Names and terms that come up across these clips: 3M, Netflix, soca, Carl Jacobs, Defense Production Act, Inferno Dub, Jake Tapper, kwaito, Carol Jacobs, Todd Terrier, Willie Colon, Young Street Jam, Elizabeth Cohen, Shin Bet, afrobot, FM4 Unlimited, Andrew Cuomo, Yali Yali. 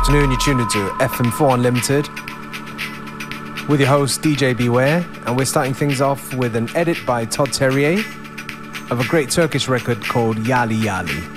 afternoon, you're tuned into FM4 Unlimited with your host DJ Beware, and we're starting things off with an edit by Todd Terrier of a great Turkish record called Yali Yali.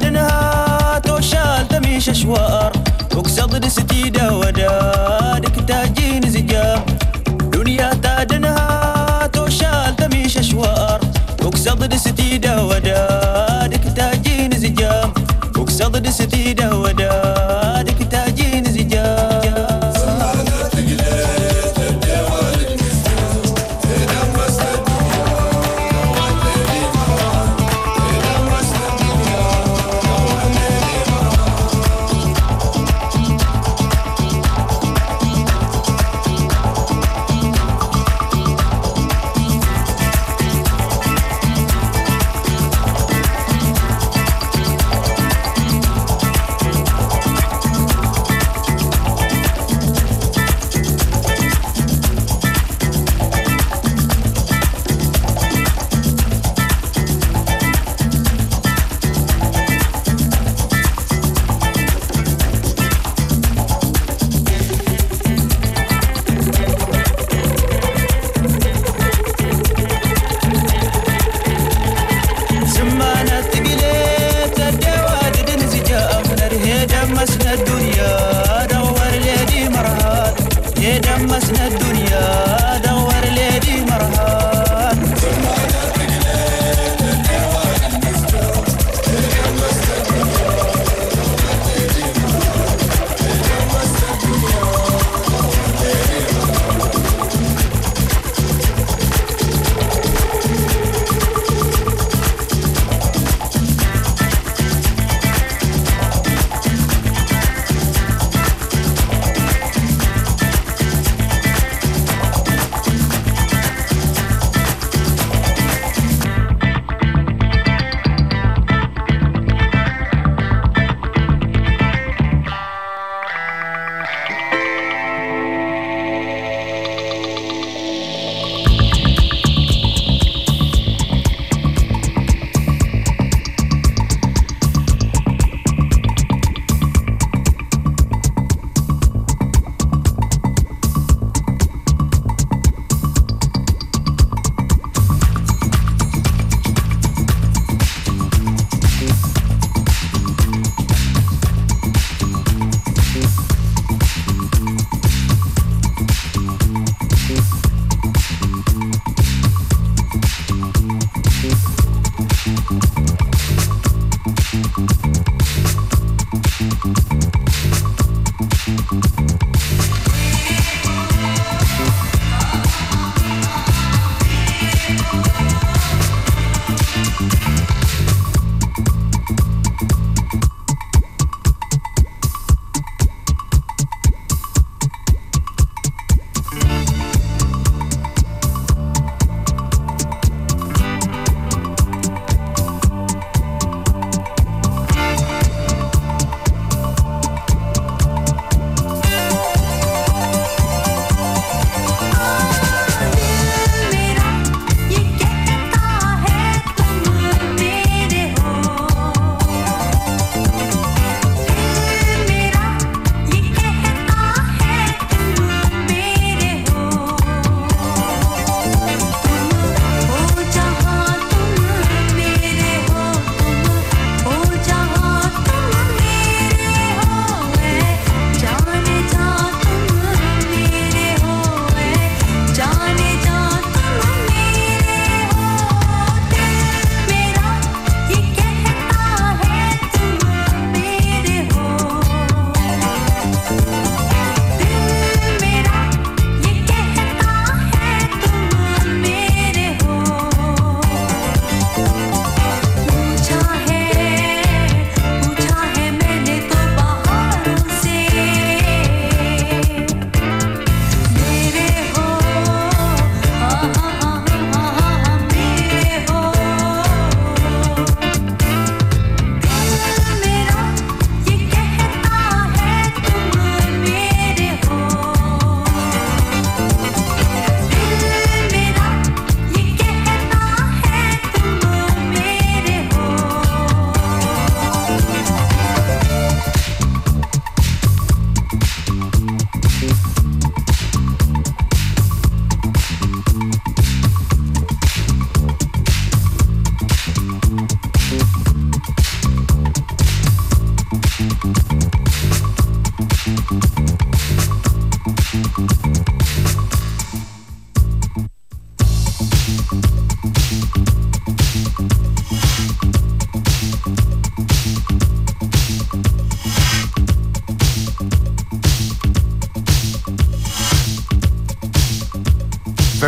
بعدنها توشال تميش أشوار وكسر دستيدة ودادك تاجين زجار دنيا تادنها توشال تميش أشوار وكسر دستيدة ودادك تاجين زجار وكسر دستيدة ودادك تاجين زجار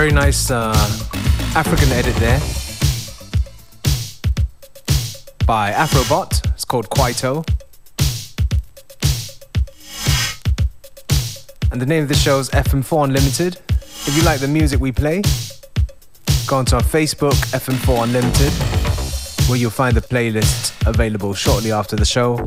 very nice African edit there by Afrobot. It's called Kwaito. And the name of the show is FM4 Unlimited. If you like the music we play, go onto our Facebook, FM4 Unlimited, where you'll find the playlist available shortly after the show.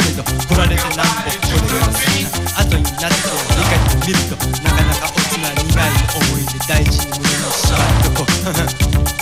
けれど来られてなんぼこのような砂後になっても理解を見るとなかなか大人苦い思い出大事に胸の芝居どこ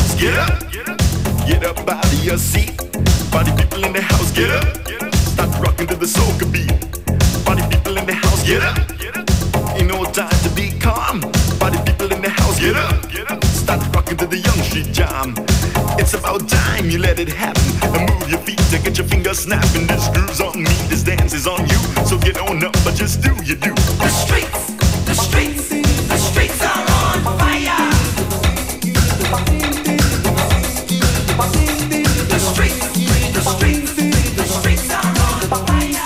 house, get up out of your seat. Party people in the house, get up, start rocking to the soca beat. Party people in the house, get up, ain't no time to be calm. Party people in the house, get up, start rocking to the Young Street Jam. It's about time you let it happen and move your feet and get your fingers snapping. This groove's on me, this dance is on you, so get on up, but just do your do. The streets, the streets, the streets are on fire. The streets, the streets are on fire.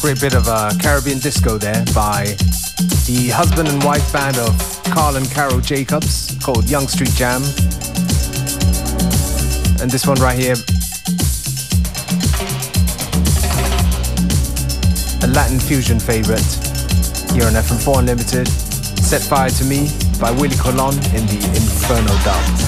Great bit of Caribbean disco there by the husband and wife band of Carl and Carol Jacobs called Young Street Jam. And this one right here, a Latin fusion favorite here on FM4 Unlimited, Set Fire to Me by Willie Colon in the Inferno Dub.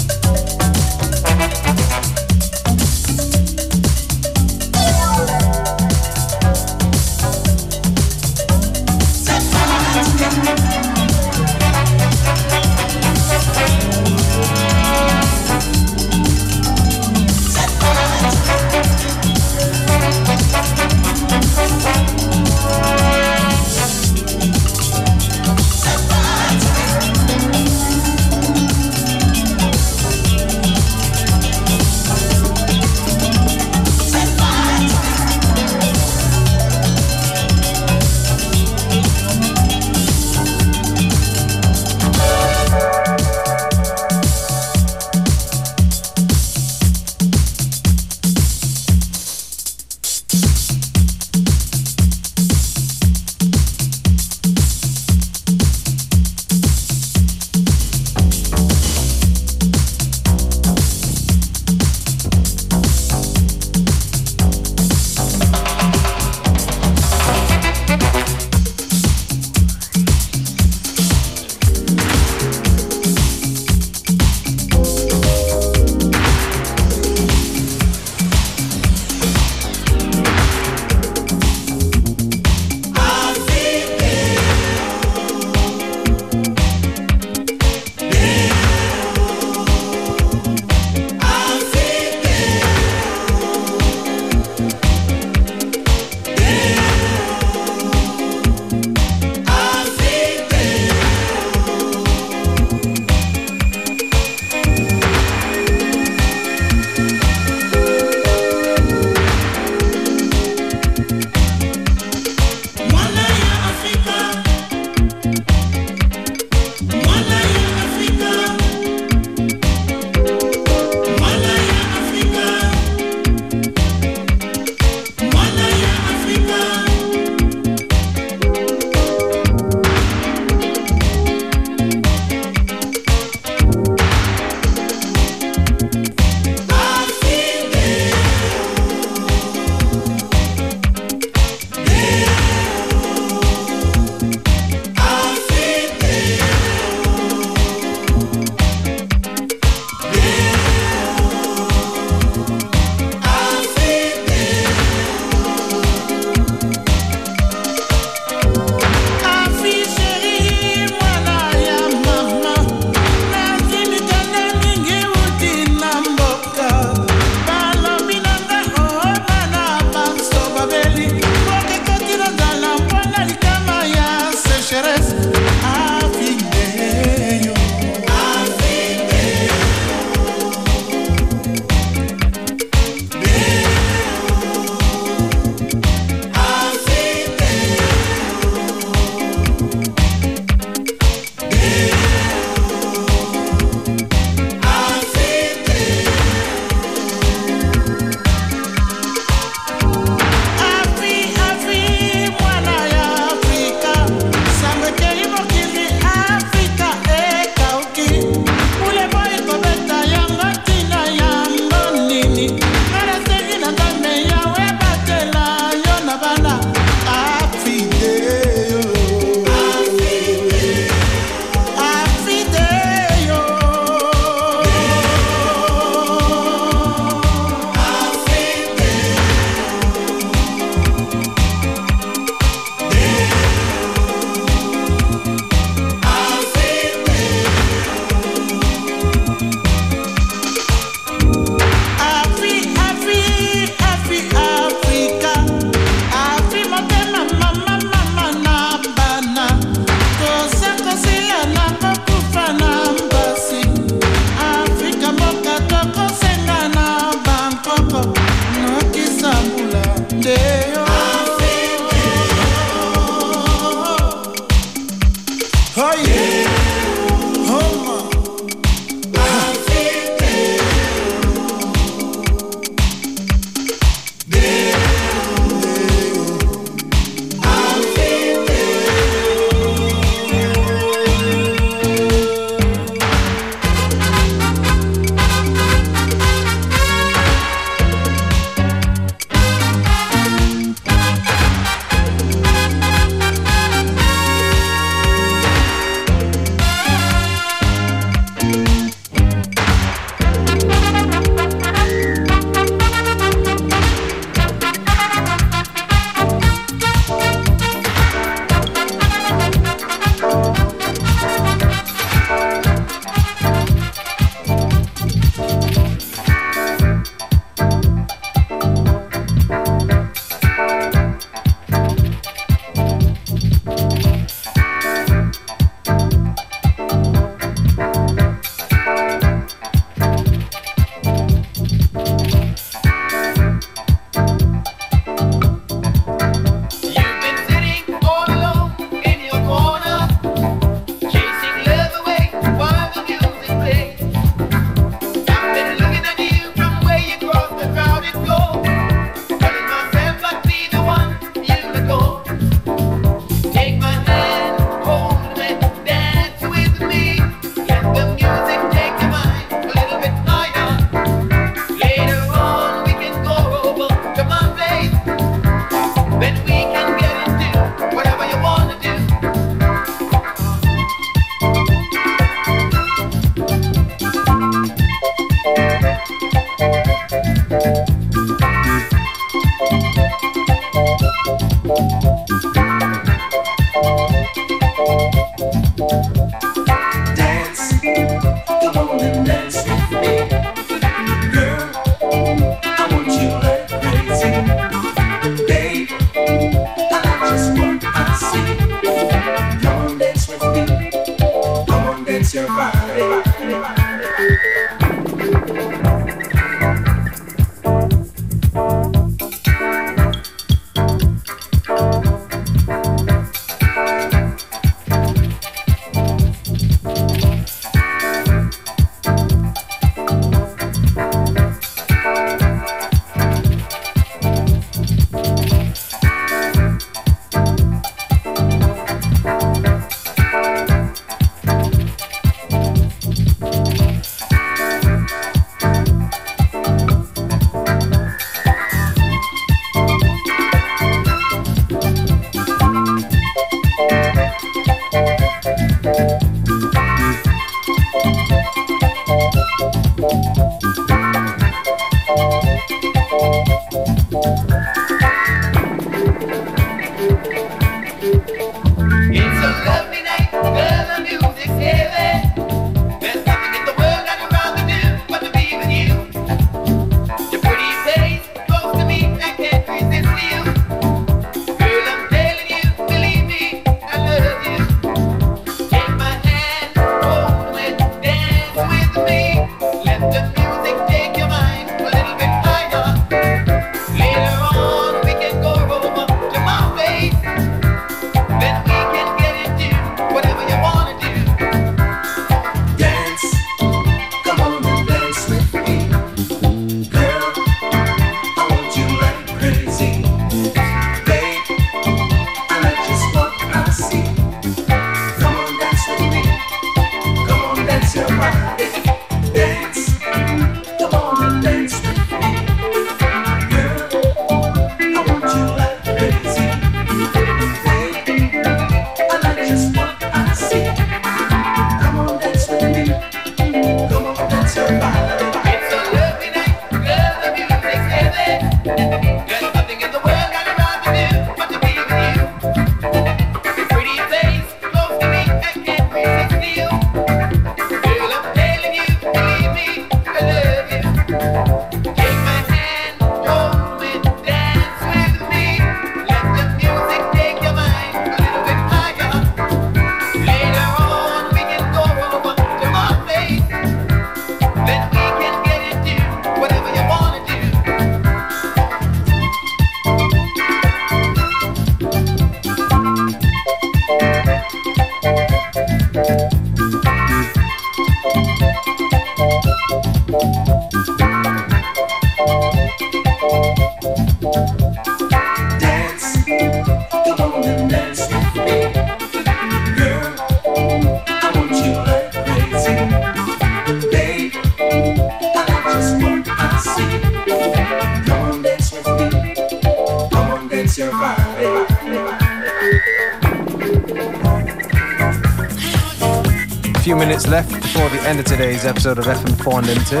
few minutes left before the end of today's episode of FM4 Unlimited.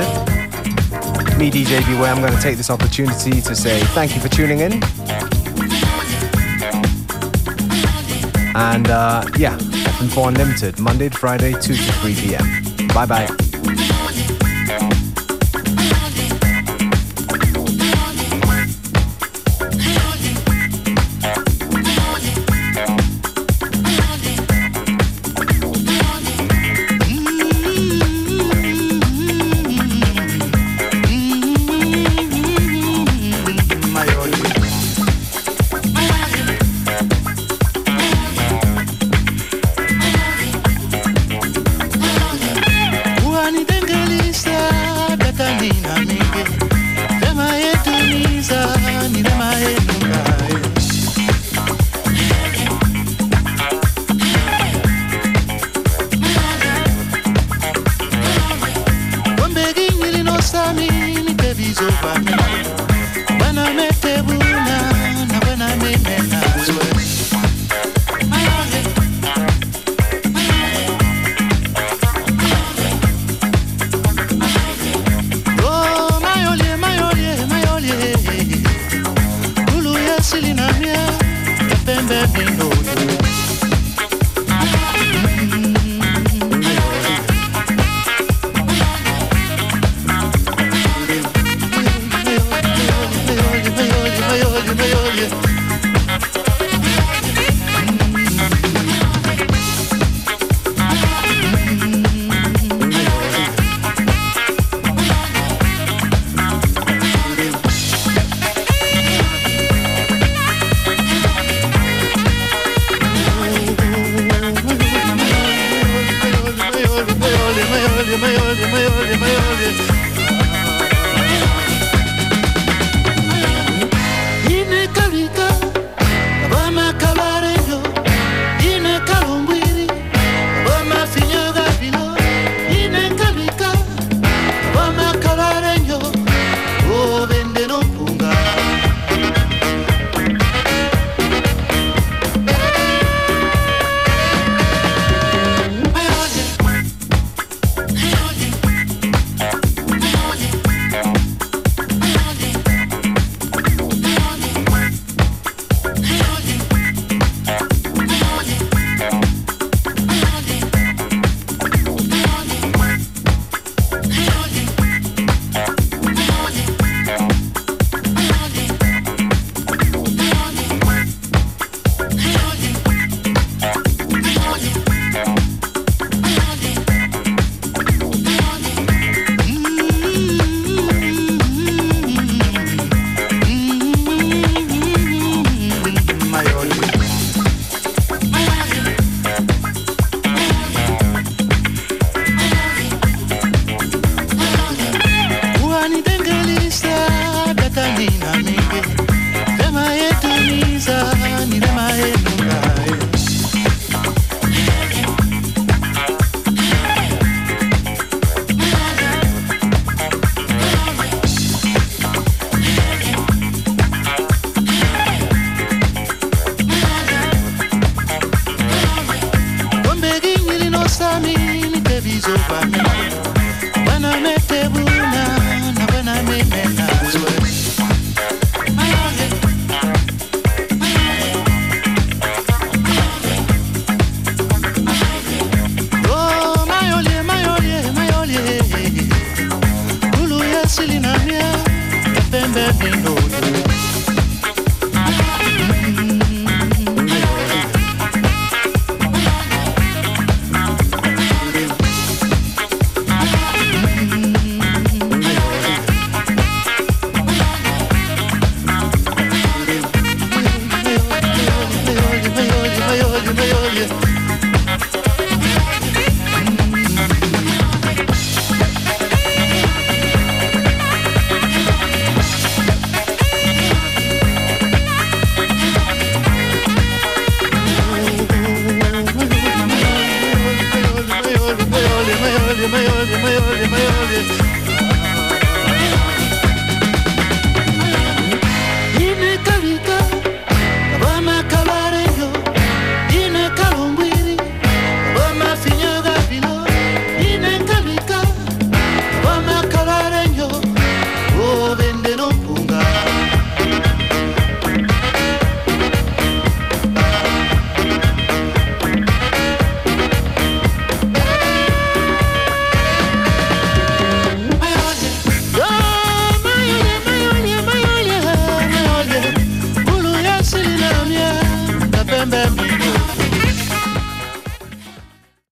Me, DJ Beware, I'm going to take this opportunity to say thank you for tuning in. And yeah, FM4 Unlimited, Monday to Friday, 2 to 3 p.m. Bye-bye. Silly, yeah,